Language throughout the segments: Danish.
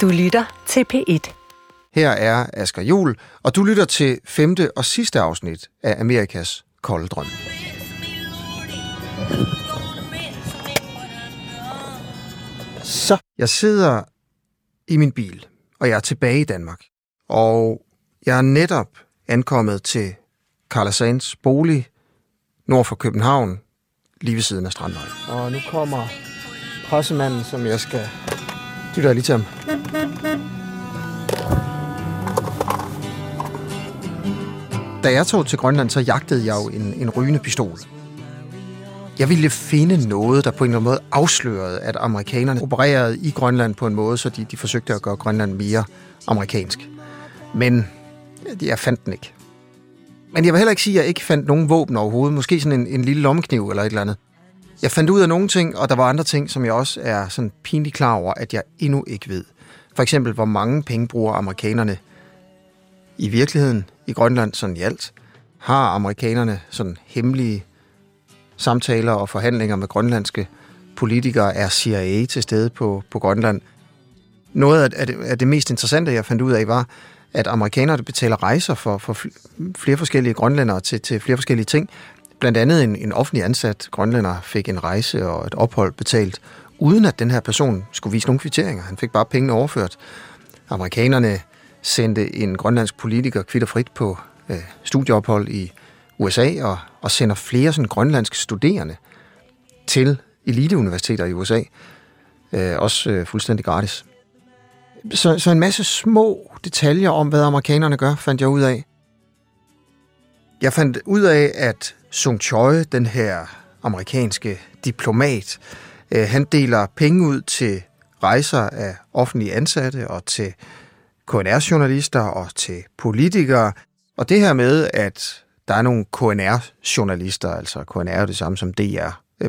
Du lytter til P1. Her er Asger Juhl, og du lytter til 5. og sidste afsnit af Amerikas kolde drøm. Så jeg sidder i min bil, og jeg er tilbage i Danmark. Og jeg er netop ankommet til Carla Sands bolig nord for København, lige ved siden af Strandvejen. Og nu kommer pressemanden, som jeg skal dytte lige til ham. Da jeg tog til Grønland, så jagtede jeg jo en rygende pistol. Jeg ville finde noget, der på en eller anden måde afslørede, at amerikanerne opererede i Grønland på en måde, så de forsøgte at gøre Grønland mere amerikansk. Men jeg fandt den ikke. Men jeg vil heller ikke sige, at jeg ikke fandt nogen våben overhovedet. Måske sådan en lille lommekniv eller et eller andet. Jeg fandt ud af nogle ting, og der var andre ting, som jeg også er sådan pinligt klar over, at jeg endnu ikke ved. For eksempel, hvor mange penge bruger amerikanerne i virkeligheden i Grønland sådan i alt. Har amerikanerne sådan hemmelige samtaler og forhandlinger med grønlandske politikere? Er CIA til stede på Grønland? Noget af det mest interessante, jeg fandt ud af, var, at amerikanerne betaler rejser for flere forskellige grønlændere til flere forskellige ting. Blandt andet en offentlig ansat grønlænder fik en rejse og et ophold betalt, uden at den her person skulle vise nogle kvitteringer. Han fik bare pengene overført. Amerikanerne sendte en grønlandsk politiker kvitterfrit på studieophold i USA og sender flere sådan grønlandske studerende til eliteuniversiteter i USA. Også fuldstændig gratis. Så en masse små detaljer om, hvad amerikanerne gør, fandt jeg ud af. Jeg fandt ud af, at Song Choi, den her amerikanske diplomat, han deler penge ud til rejser af offentlige ansatte og til KNR-journalister og til politikere. Og det her med, at der er nogle KNR-journalister, altså KNR er det samme som DR,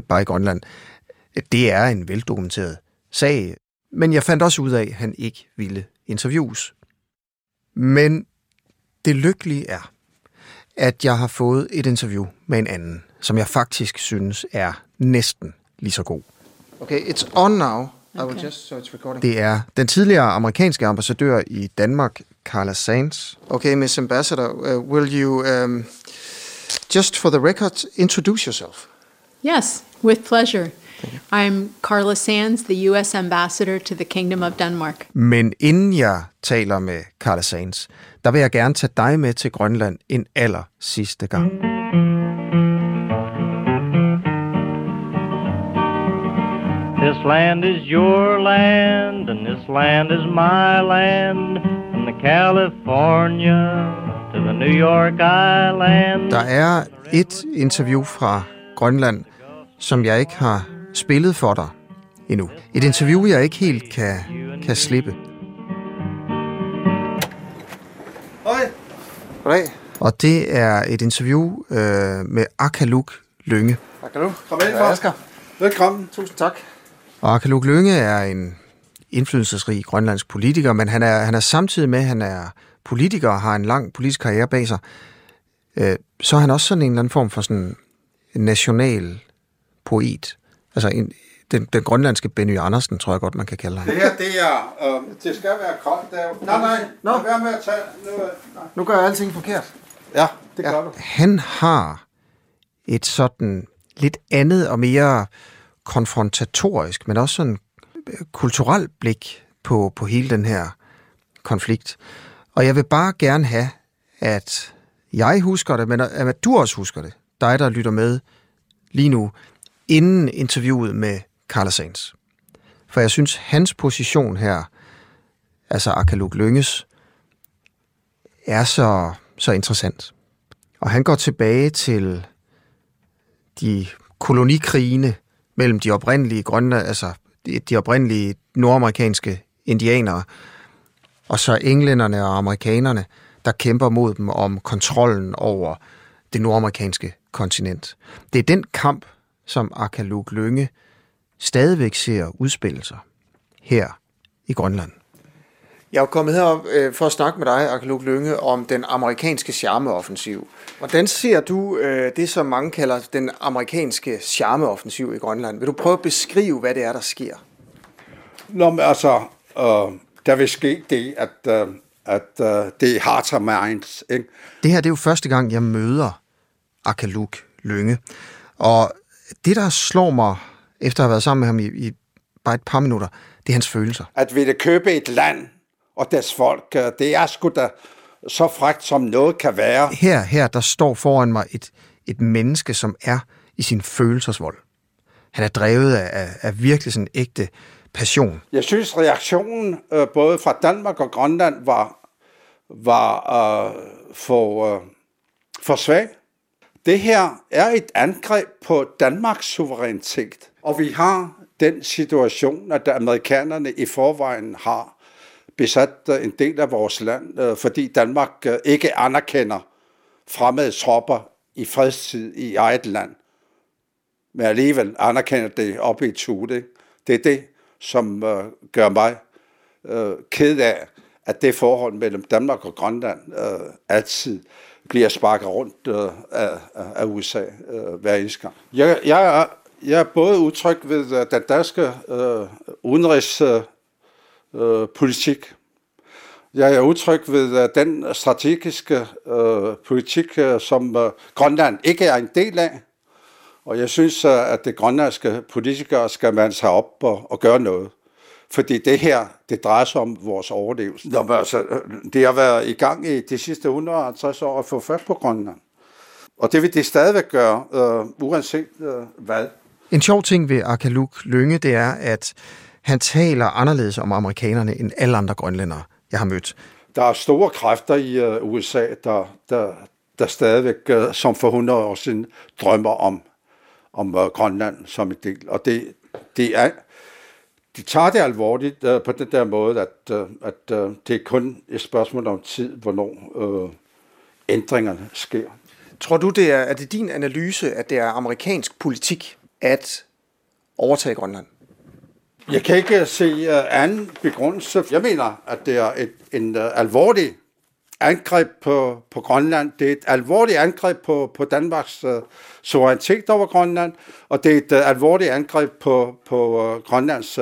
bare i Grønland, det er en veldokumenteret sag. Men jeg fandt også ud af, at han ikke ville interviews. Men det lykkelige er, at jeg har fået et interview med en anden, som jeg faktisk synes er næsten lige så god. Okay, it's on now. Okay. I will just, so it's recording. Det er den tidligere amerikanske ambassadør i Danmark, Carla Sands. Okay, Miss Ambassador, will you, just for the record, introduce yourself? Yes, with pleasure. I'm Carla Sands, the US ambassador to the Kingdom of Denmark. Men inden jeg taler med Carla Sands, der vil jeg gerne tage dig med til Grønland en aller sidste gang. This land is your land, and this land is my land, from the California to the New York Island. Der er et interview fra Grønland, som jeg ikke har spillet for dig endnu. Et interview, jeg ikke helt kan slippe. Hej. Goddag. Og det er et interview med Aqqaluk Lynge. Aqqaluk, kom ind for Asger. Velkommen, tusind tak. Og Aqqaluk Lynge er en indflydelsesrig grønlandsk politiker, men han er samtidig med, at han er politiker og har en lang politisk karriere bag sig. Så er han også sådan en eller anden form for sådan en national poet. Altså den grønlandske Benny Andersen, tror jeg godt, man kan kalde ham. Det her, det er... det skal være koldt. Nej. Vær med at tage... Nu gør jeg alting forkert. Ja, det gør du. Han har et sådan lidt andet og mere konfrontatorisk, men også sådan kulturelt blik på hele den her konflikt. Og jeg vil bare gerne have, at jeg husker det, men at du også husker det. Dig, der lytter med lige nu, inden interviewet med Carla Sands. For jeg synes, hans position her, altså Aqqaluk Lynges, er så interessant. Og han går tilbage til de kolonikrigene mellem de oprindelige grønlændere, altså de oprindelige nordamerikanske indianere, og så englænderne og amerikanerne, der kæmper mod dem om kontrollen over det nordamerikanske kontinent. Det er den kamp, som Aqqaluk Lynge stadigvæk ser udspille sig her i Grønland. Jeg er kommet herop for at snakke med dig, Aqqaluk Lynge, om den amerikanske charmeoffensiv. Hvordan ser du det, som mange kalder den amerikanske charmeoffensiv i Grønland? Vil du prøve at beskrive, hvad det er, der sker? Nå, men altså, der vil ske det, at det er heart and minds, ikke? Det her, det er jo første gang, jeg møder Aqqaluk Lynge. Og det, der slår mig, efter at have været sammen med ham i bare et par minutter, det er hans følelser. At ville købe et land og deres folk, det er sgu da så frækt, som noget kan være. Her, der står foran mig et menneske, som er i sin følelsesvold. Han er drevet af virkelig sådan ægte passion. Jeg synes, reaktionen både fra Danmark og Grønland var for svag. Det her er et angreb på Danmarks suverænitet. Og vi har den situation, at amerikanerne i forvejen har besat en del af vores land, fordi Danmark ikke anerkender fremmede tropper i fredstid i eget land. Men alligevel anerkender det op i Tule. Det er det, som gør mig ked af, at det forhold mellem Danmark og Grønland altid bliver sparket rundt af USA hver eneste gang. Jeg er både utryg ved den danske udenrigspolitik. Jeg er utryg ved den strategiske politik, som Grønland ikke er en del af. Og jeg synes, at det grønlandske politikere skal man sig op og gøre noget. Fordi det her, det drejer sig om vores overlevelse. Nå, altså, det har været i gang i de sidste 150 år at få fat på Grønland. Og det vil det stadigvæk gøre, uanset hvad. En sjov ting ved Aqqaluk Lynge, det er, at han taler anderledes om amerikanerne end alle andre grønlændere, jeg har mødt. Der er store kræfter i USA, der stadigvæk, som for 100 år siden, drømmer om Grønland som en del. Og de tager det alvorligt på den der måde, at det er kun et spørgsmål om tid, hvornår ændringerne sker. Tror du, er det din analyse, at det er amerikansk politik at overtage Grønland? Jeg kan ikke se anden begrundelse. Jeg mener, at det er en alvorlig angreb på Grønland. Det er et alvorligt angreb på Danmarks suverænitet over Grønland, og det er et alvorligt angreb på Grønlands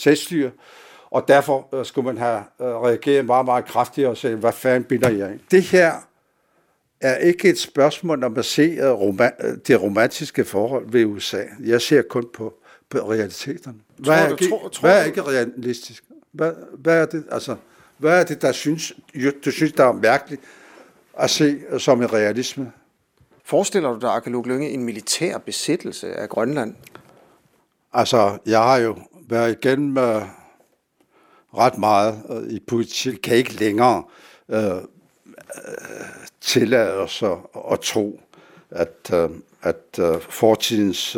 selvstyre, og derfor skulle man have reageret meget, meget kraftigt og sige, hvad fanden binder jeg ind? Det her er ikke et spørgsmål, når man ser det romantiske forhold ved USA. Jeg ser kun på realiteterne. Hvad er ikke realistisk? Hvad er det? Altså, hvad er det, du synes, der er mærkeligt at se som en realisme? Forestiller du dig, Aqqaluk Lynge, en militær besættelse af Grønland? Altså, jeg har jo været igennem ret meget i politik. Kan ikke længere tillade os at tro, at fortidens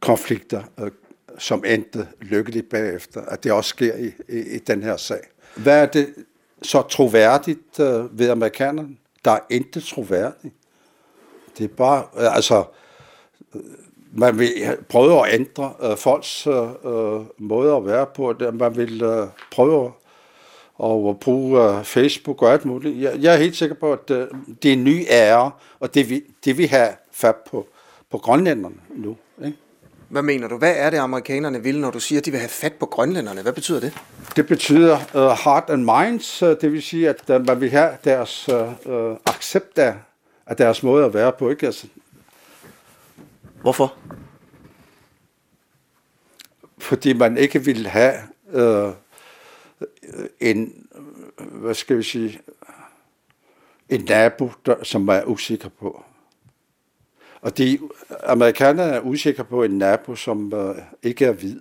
konflikter, som endte lykkeligt bagefter, at det også sker i den her sag. Hvad er det så troværdigt ved amerikanerne? Der er intet troværdigt. Det er bare, altså, man vil prøve at ændre folks måde at være på. Man vil prøve at bruge Facebook og alt muligt. Jeg er helt sikker på, at det er en ny ære, og det vi har fat på grønlænderne nu, ikke? Hvad mener du? Hvad er det, amerikanerne vil, når du siger, at de vil have fat på grønlænderne? Hvad betyder det? Det betyder heart and minds. Det vil sige, at man vil have deres accept af deres måde at være på. Ikke? Altså. Hvorfor? Fordi man ikke vil have en nabo, som man er usikker på. Og de amerikanerne er usikre på en nabo, som ikke er hvid.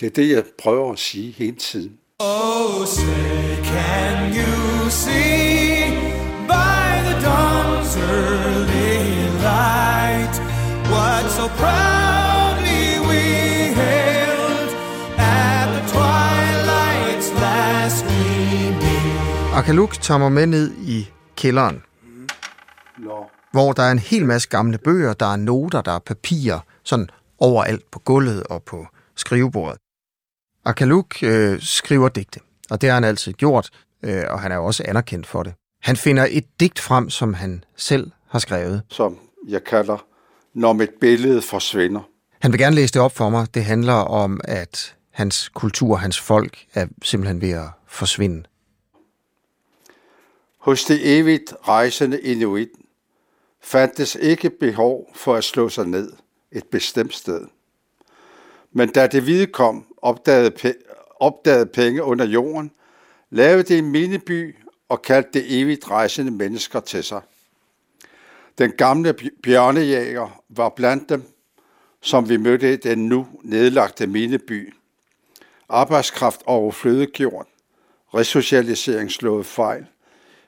Det er det, jeg prøver at sige hele tiden. Oh, say, can you see by the dawn's early light what so proudly we hailed at the twilight's last gleaming. Aqqaluk tager mig med ned i kælderen. Nå. Hvor der er en hel masse gamle bøger, der er noter, der er papirer, sådan overalt på gulvet og på skrivebordet. Aqqaluk skriver digte, og det har han altid gjort, og han er også anerkendt for det. Han finder et digt frem, som han selv har skrevet. Som jeg kalder, når mit billede forsvinder. Han vil gerne læse det op for mig. Det handler om, at hans kultur, hans folk er simpelthen ved at forsvinde. Hos de evigt rejsende inuit fandtes ikke behov for at slå sig ned et bestemt sted. Men da det hvide kom, opdagede penge under jorden, lavede det en miniby og kaldte det evigt rejsende mennesker til sig. Den gamle bjørnejæger var blandt dem, som vi mødte i den nu nedlagte mineby. Arbejdskraft overflødegjort, resocialisering slået fejl,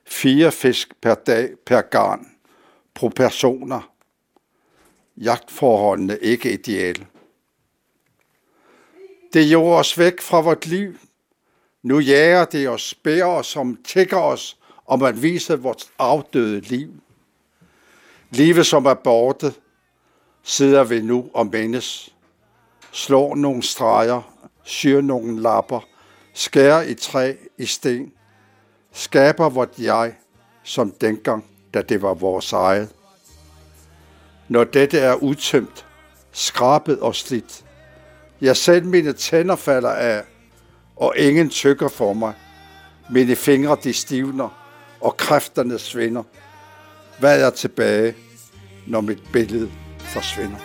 4 fisk per dag per garn, pro personer. Jagtforholdene ikke ideale. Det gjorde os væk fra vort liv. Nu jager det os, spærer os, som tækker os, om at vise vores afdøde liv. Livet, som er borte, sidder vi nu og mindes. Slår nogle streger, syr nogle lapper, skærer i træ, i sten. Skaber vort jeg, som dengang, da det var vores eget. Når dette er udtømt, skrabet og slidt, jeg selv mine tænder falder af, og ingen tykker for mig. Mine fingre de stivner, og kræfterne svinder. Hvad er tilbage, når mit billede forsvinder?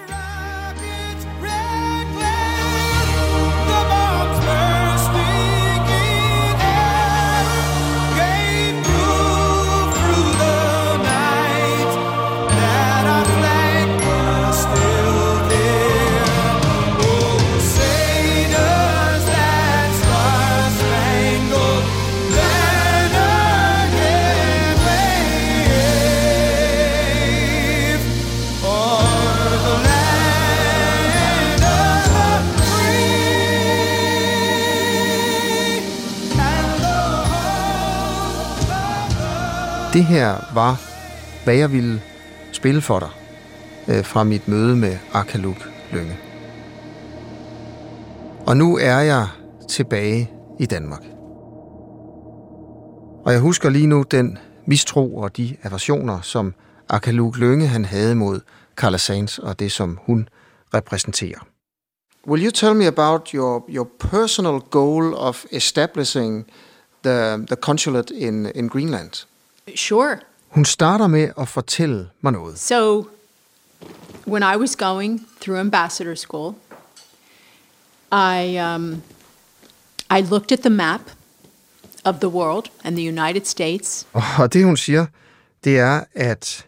Det her var, hvad jeg ville spille for dig fra mit møde med Aqqaluk Lynge. Og nu er jeg tilbage i Danmark. Og jeg husker lige nu den mistro og de aversioner, som Aqqaluk Lynge han havde mod Carla Sands og det, som hun repræsenterer. Will you tell me about your personal goal of establishing the consulate in Greenland? Sure. Hun starter med at fortælle mig noget. So, when I was going through ambassador school, I looked at the map of the world and the United States. Og det hun siger, det er, at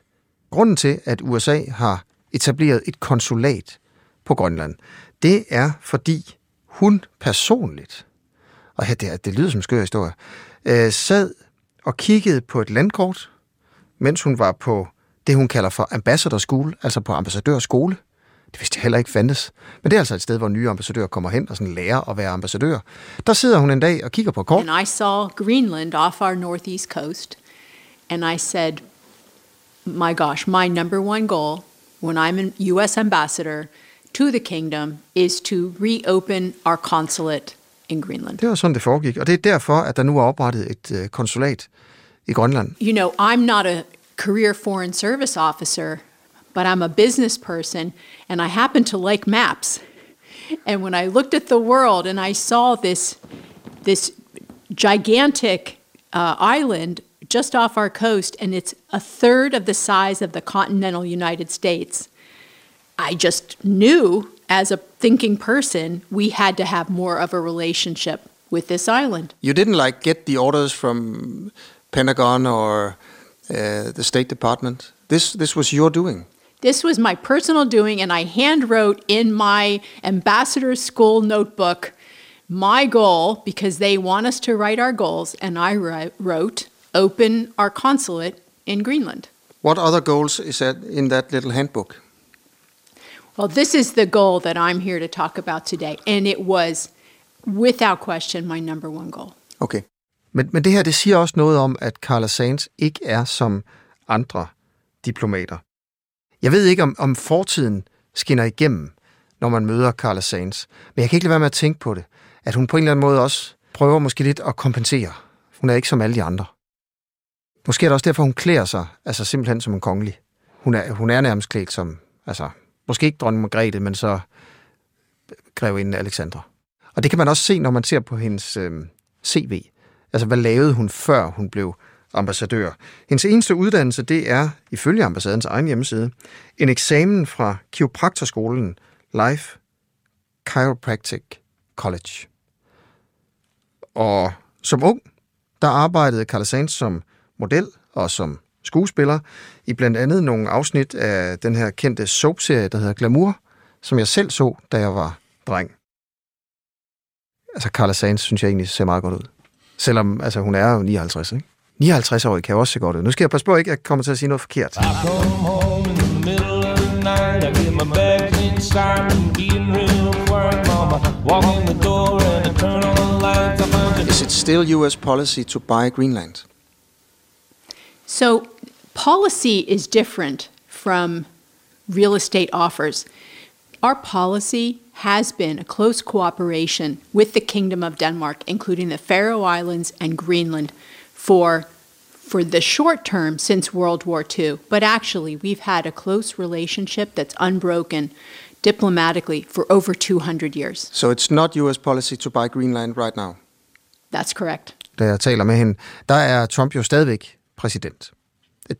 grunden til, at USA har etableret et konsulat på Grønland, det er, fordi hun personligt, og ja, det lyder som en skør historie, sad og kiggede på et landkort, mens hun var på det, hun kalder for ambassador school, altså på ambassadørskole. Det vidste jeg heller ikke fandtes. Men det er altså et sted, hvor nye ambassadører kommer hen og sådan lærer at være ambassadør. Der sidder hun en dag og kigger på kort. And I saw Greenland off our northeast coast, and I said, my gosh, my number one goal when I'm an U.S. ambassador to the kingdom is to reopen our consulate. Det var sådan, det foregik, og det er derfor, at der nu er oprettet et konsulat i Grønland. You know, I'm not a career foreign service officer, but I'm a business person, and I happen to like maps. And when I looked at the world, and I saw this gigantic island just off our coast, and it's a third of the size of the continental United States, I just knew as a thinking person, we had to have more of a relationship with this island. You didn't like get the orders from Pentagon or the State Department. This was your doing. This was my personal doing, and I handwrote in my ambassador's school notebook my goal, because they want us to write our goals, and I wrote, open our consulate in Greenland. What other goals is that in that little handbook? Well, this is the goal that I'm here to talk about today, and it was, without question, my number one goal. Okay. Men det her, det siger også noget om, at Carla Sands ikke er som andre diplomater. Jeg ved ikke, om fortiden skinner igennem, når man møder Carla Sands, men jeg kan ikke lade være med at tænke på det, at hun på en eller anden måde også prøver måske lidt at kompensere. Hun er ikke som alle de andre. Måske er det også derfor, hun klæder sig, altså simpelthen som en kongelig. Hun er nærmest klædt som, altså... Måske ikke dronning Margrethe, men så grevinde Alexandra. Og Og det kan man også se, når man ser på hendes CV. Altså, hvad lavede hun, før hun blev ambassadør? Hendes eneste uddannelse, det er, ifølge ambassadens egen hjemmeside, en eksamen fra kiropraktorskolen Life Chiropractic College. Og som ung, der arbejdede Carla Sands som model og som skuespiller i blandt andet nogle afsnit af den her kendte soapserie, der hedder Glamour, som jeg selv så, da jeg var dreng. Altså, Carla Sands, synes jeg egentlig, ser meget godt ud. Selvom, altså, hun er jo 59, ikke? 59-årig kan også se godt ud. Nu skal jeg passe på ikke, at jeg kommer til at sige noget forkert. Is it still US policy to buy Greenland? So, policy is different from real estate offers. Our policy has been a close cooperation with the Kingdom of Denmark, including the Faroe Islands and Greenland, for the short term since World War II. But actually, we've had a close relationship that's unbroken diplomatically for over 200 years. So it's not US policy to buy Greenland right now? That's correct. Da jeg taler med hende, der er Trump jo stadigvæk præsident.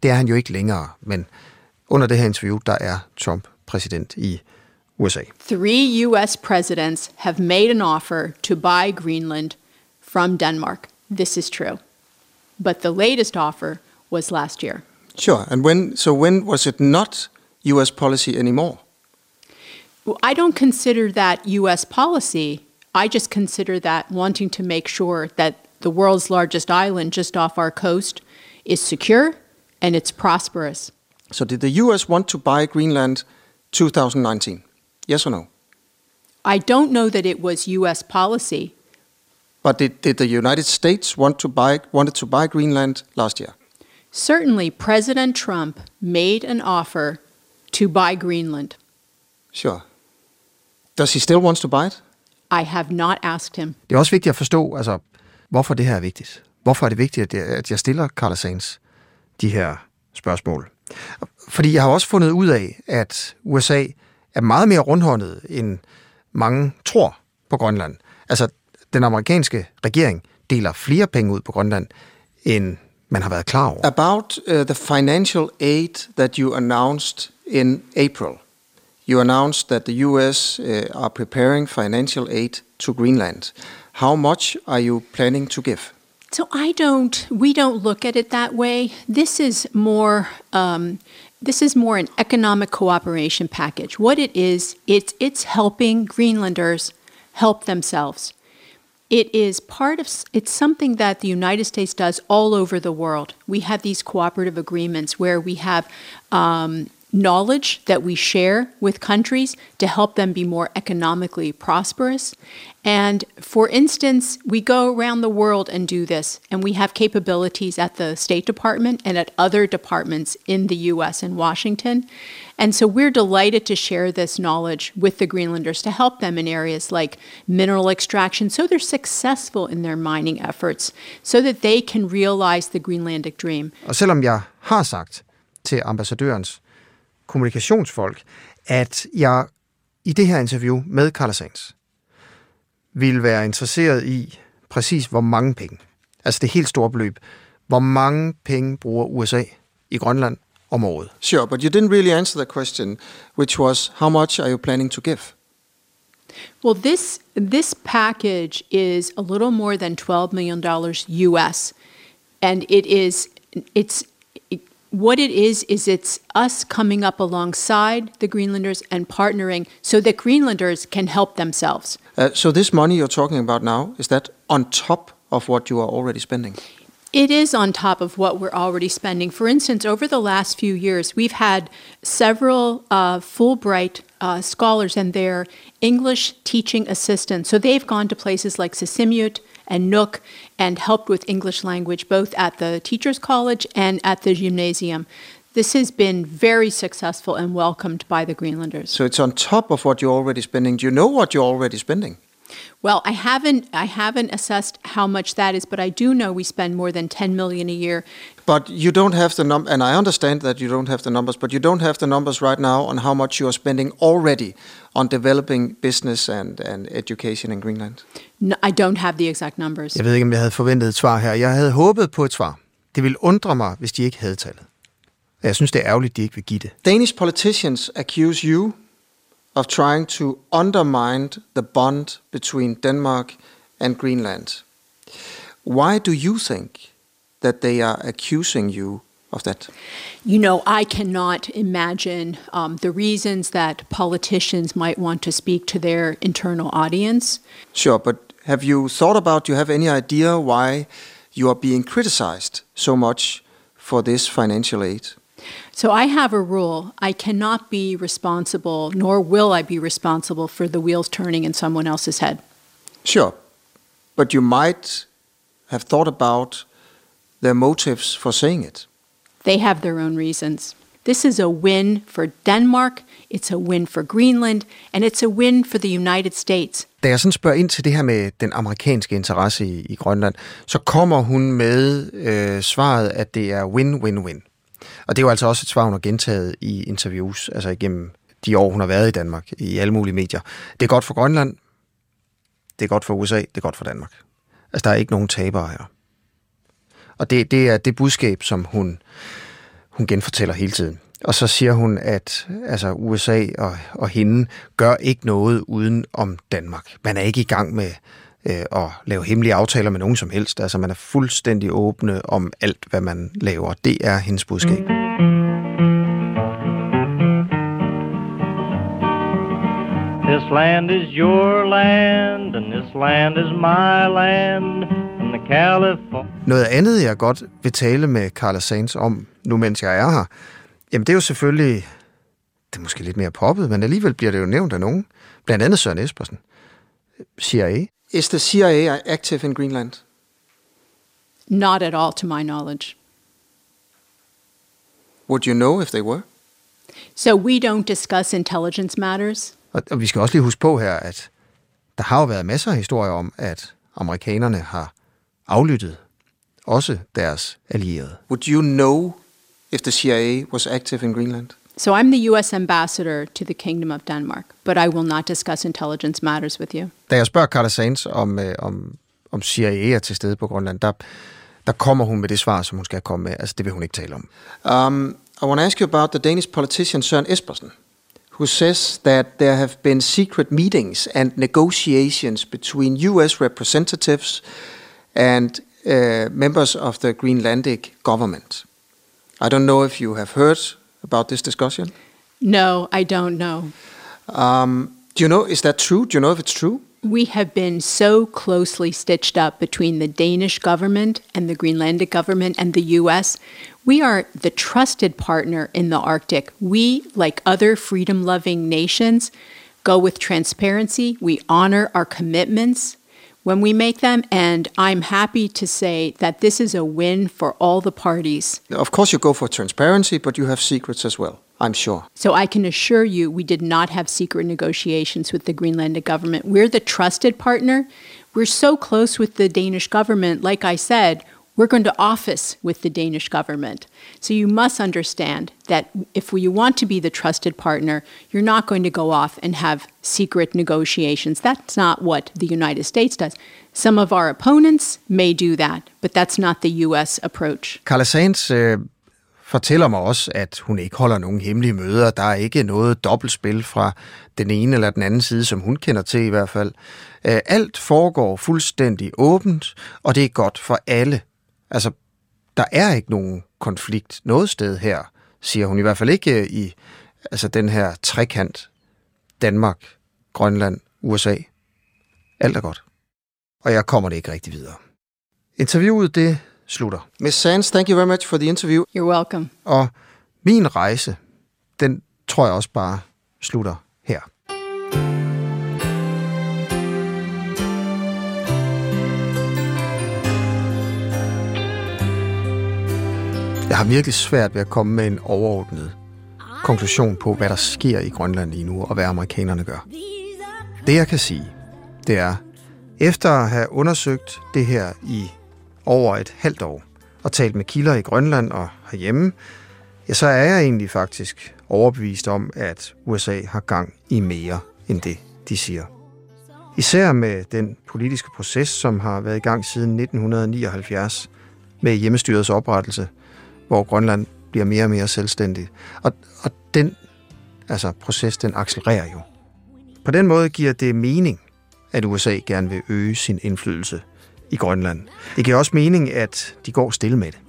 Det er han jo ikke længere, men under det her interview, der er Trump præsident i USA. 3 US presidents have made an offer to buy Greenland from Denmark. This is true. But the latest offer was last year. Sure. And when was it not US policy anymore? Well, I don't consider that US policy. I just consider that wanting to make sure that the world's largest island just off our coast is secure and it's prosperous. So did the US want to buy Greenland 2019? Yes or no? I don't know that it was US policy. But did the United States wanted to buy Greenland last year? Certainly, President Trump made an offer to buy Greenland. Sure. Does he still want to buy it? I have not asked him. Det er også vigtigt at forstå, altså, hvorfor det her er vigtigt. Hvorfor er det vigtigt, at jeg stiller Carla Sands de her spørgsmål? Fordi jeg har også fundet ud af, at USA er meget mere rundhåndet, end mange tror på Grønland. Altså, den amerikanske regering deler flere penge ud på Grønland, end man har været klar over. About the financial aid that you announced in April. You announced that the US are preparing financial aid to Greenland. How much are you planning to give? So we don't look at it that way. This is more an economic cooperation package. What it is, it's helping Greenlanders help themselves. It is it's something that the United States does all over the world. We have these cooperative agreements where we have knowledge that we share with countries to help them be more economically prosperous. And for instance, we go around the world and do this, and we have capabilities at the State Department and at other departments in the U.S. and Washington. And so we're delighted to share this knowledge with the Greenlanders to help them in areas like mineral extraction, so they're successful in their mining efforts, so that they can realize the Greenlandic dream. Og selvom jeg har sagt til ambassadørens kommunikationsfolk, at jeg i det her interview med Carla Sands ville være interesseret i præcis hvor mange penge, altså det helt store beløb, hvor mange penge bruger USA i Grønland om året. Sure, but you didn't really answer the question, which was, how much are you planning to give? Well, this package is a little more than $12 million US, and it's us coming up alongside the Greenlanders and partnering so that Greenlanders can help themselves. So this money you're talking about now, is that on top of what you are already spending? It is on top of what we're already spending. For instance, over the last few years, we've had several Fulbright scholars and their English teaching assistants. So they've gone to places like Sisimiut and Nook, and helped with English language, both at the Teachers College and at the Gymnasium. This has been very successful and welcomed by the Greenlanders. So it's on top of what you're already spending. Do you know what you're already spending? Well, I haven't assessed how much that is, but I do know we spend more than $10 million a year. But you don't have the numbers, and I understand that you don't have the numbers, but you don't have the numbers right now on how much you are spending already on developing business and education in Greenland. No, I don't have the exact numbers. Jeg ved ikke, om jeg havde forventet et svar her. Jeg havde håbet på et svar. Det ville undre mig, hvis de ikke havde tallet. Jeg synes, det er ærgerligt, de ikke vil give det. Danish politicians accuse you of trying to undermine the bond between Denmark and Greenland. Why do you think that they are accusing you of that? You know, I cannot imagine the reasons that politicians might want to speak to their internal audience. Sure, but have you thought about, do you have any idea why you are being criticized so much for this financial aid? So I have a rule. I cannot be responsible, nor will I be responsible for the wheels turning in someone else's head. Sure, but you might have thought about their motives for saying it. They have their own reasons. This is a win for Denmark, it's a win for Greenland, and it's a win for the United States. Da jeg sådan spørger ind til det her med den amerikanske interesse i Grønland, så kommer hun med svaret, at det er win-win-win. Og det er jo altså også et svar, hun har gentaget i interviews, altså igennem de år, hun har været i Danmark, i alle mulige medier. Det er godt for Grønland, det er godt for USA, det er godt for Danmark. Altså, der er ikke nogen tabere her. Og det er det budskab, som hun genfortæller hele tiden. Og så siger hun, at altså, USA og hende gør ikke noget uden om Danmark. Man er ikke i gang med at lave hemmelige aftaler med nogen som helst. Altså, man er fuldstændig åbne om alt, hvad man laver. Det er hendes budskab. This land is your land, and this land is my land. Noget andet, jeg godt vil tale med Carla Sands om, nu mens jeg er her, jamen det er jo selvfølgelig, det er måske lidt mere poppet, men alligevel bliver det jo nævnt af nogen, blandt andet Søren Espersen. CIA. Is the CIA active in Greenland? Not at all, to my knowledge. Would you know if they were? So we don't discuss intelligence matters. Og vi skal også lige huske på her, at der har jo været masser af historier om, at amerikanerne har aflyttet også deres allierede. Would you know if the CIA was active in Greenland? So I'm the US ambassador to the Kingdom of Denmark, but I will not discuss intelligence matters with you. Da jeg spørger Carla Sands om CIA er til stede på Grønland, der kommer hun med det svar, som hun skal komme med. Altså det vil hun ikke tale om. I want to ask you about the Danish politician Søren Espersen, who says that there have been secret meetings and negotiations between US representatives and members of the Greenlandic government. I don't know if you have heard about this discussion. No, I don't know. Do you know, is that true? Do you know if it's true? We have been so closely stitched up between the Danish government and the Greenlandic government and the US. We are the trusted partner in the Arctic. We, like other freedom-loving nations, go with transparency. We honor our commitments when we make them, and I'm happy to say that this is a win for all the parties. Of course you go for transparency, but you have secrets as well, I'm sure. So I can assure you we did not have secret negotiations with the Greenlandic government. We're the trusted partner. We're so close with the Danish government. Like I said, we're going to office with the Danish government. So you must understand that if you want to be the trusted partner, you're not going to go off and have secret negotiations. That's not what the United States does. Some of our opponents may do that, but that's not the US approach. Carla Sands fortæller mig også, at hun ikke holder nogen hemmelige møder. Der er ikke noget dobbeltspil fra den ene eller den anden side, som hun kender til i hvert fald. Alt foregår fuldstændig åbent, og det er godt for alle. Altså, der er ikke nogen konflikt noget sted her, siger hun. I hvert fald ikke i altså den her trekant Danmark, Grønland, USA. Alt er godt. Og jeg kommer det ikke rigtig videre. Interviewet, det slutter. Miss Sands, thank you very much for the interview. You're welcome. Og min rejse, den tror jeg også bare slutter her. Jeg har virkelig svært ved at komme med en overordnet konklusion på, hvad der sker i Grønland lige nu, og hvad amerikanerne gør. Det jeg kan sige, det er, efter at have undersøgt det her i over et halvt år, og talt med kilder i Grønland og herhjemme, ja, så er jeg egentlig faktisk overbevist om, at USA har gang i mere end det, de siger. Især med den politiske proces, som har været i gang siden 1979 med hjemmestyrets oprettelse, hvor Grønland bliver mere og mere selvstændig. Og den proces, den accelererer jo. På den måde giver det mening, at USA gerne vil øge sin indflydelse i Grønland. Det giver også mening, at de går stille med det.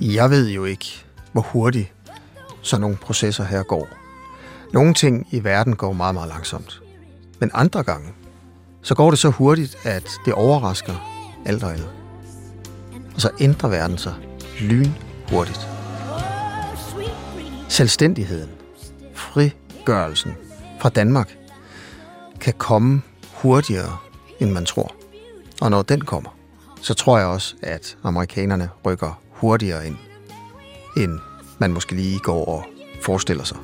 Jeg ved jo ikke, hvor hurtigt sådan nogle processer her går. Nogle ting i verden går meget, meget langsomt. Men andre gange, så går det så hurtigt, at det overrasker alt og alle. Og så ændrer verden sig lynhurtigt. Selvstændigheden, frigørelsen fra Danmark, kan komme hurtigere, end man tror. Og når den kommer, så tror jeg også, at amerikanerne rykker hurtigere ind, end man måske lige går og forestiller sig.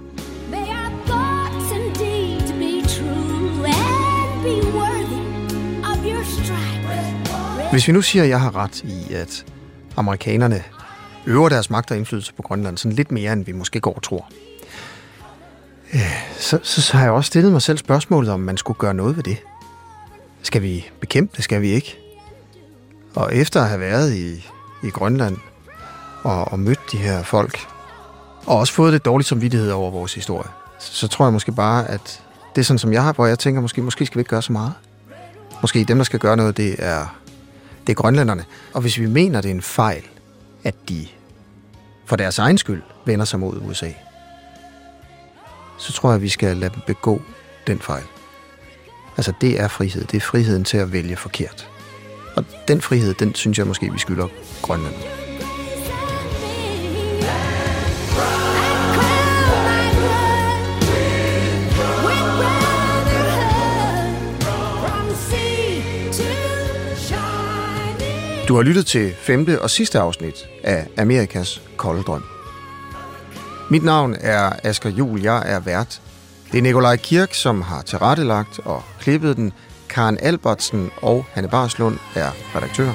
Hvis vi nu siger, at jeg har ret i, at amerikanerne øver deres magt og indflydelse på Grønland sådan lidt mere, end vi måske går og tror, så har jeg også stillet mig selv spørgsmålet, om man skulle gøre noget ved det. Skal vi bekæmpe det? Skal vi ikke? Og efter at have været i Grønland og mødt de her folk, og også fået lidt dårlig samvittighed over vores historie, så tror jeg måske bare, at det er sådan, som jeg har, hvor jeg tænker, måske skal vi ikke gøre så meget. Måske dem, der skal gøre noget, det er grønlænderne. Og hvis vi mener, det er en fejl, at de for deres egen skyld vender sig mod USA, så tror jeg, vi skal lade dem begå den fejl. Altså, det er frihed. Det er friheden til at vælge forkert. Og den frihed, den synes jeg måske, vi skylder Grønland. Du har lyttet til 5. og sidste afsnit af Amerikas kolde drøm. Mit navn er Asger Juhl, jeg er vært. Det er Nikolaj Kirk, som har tilrettelagt og klippet den. Karen Albertsen og Hanne Barslund er redaktører.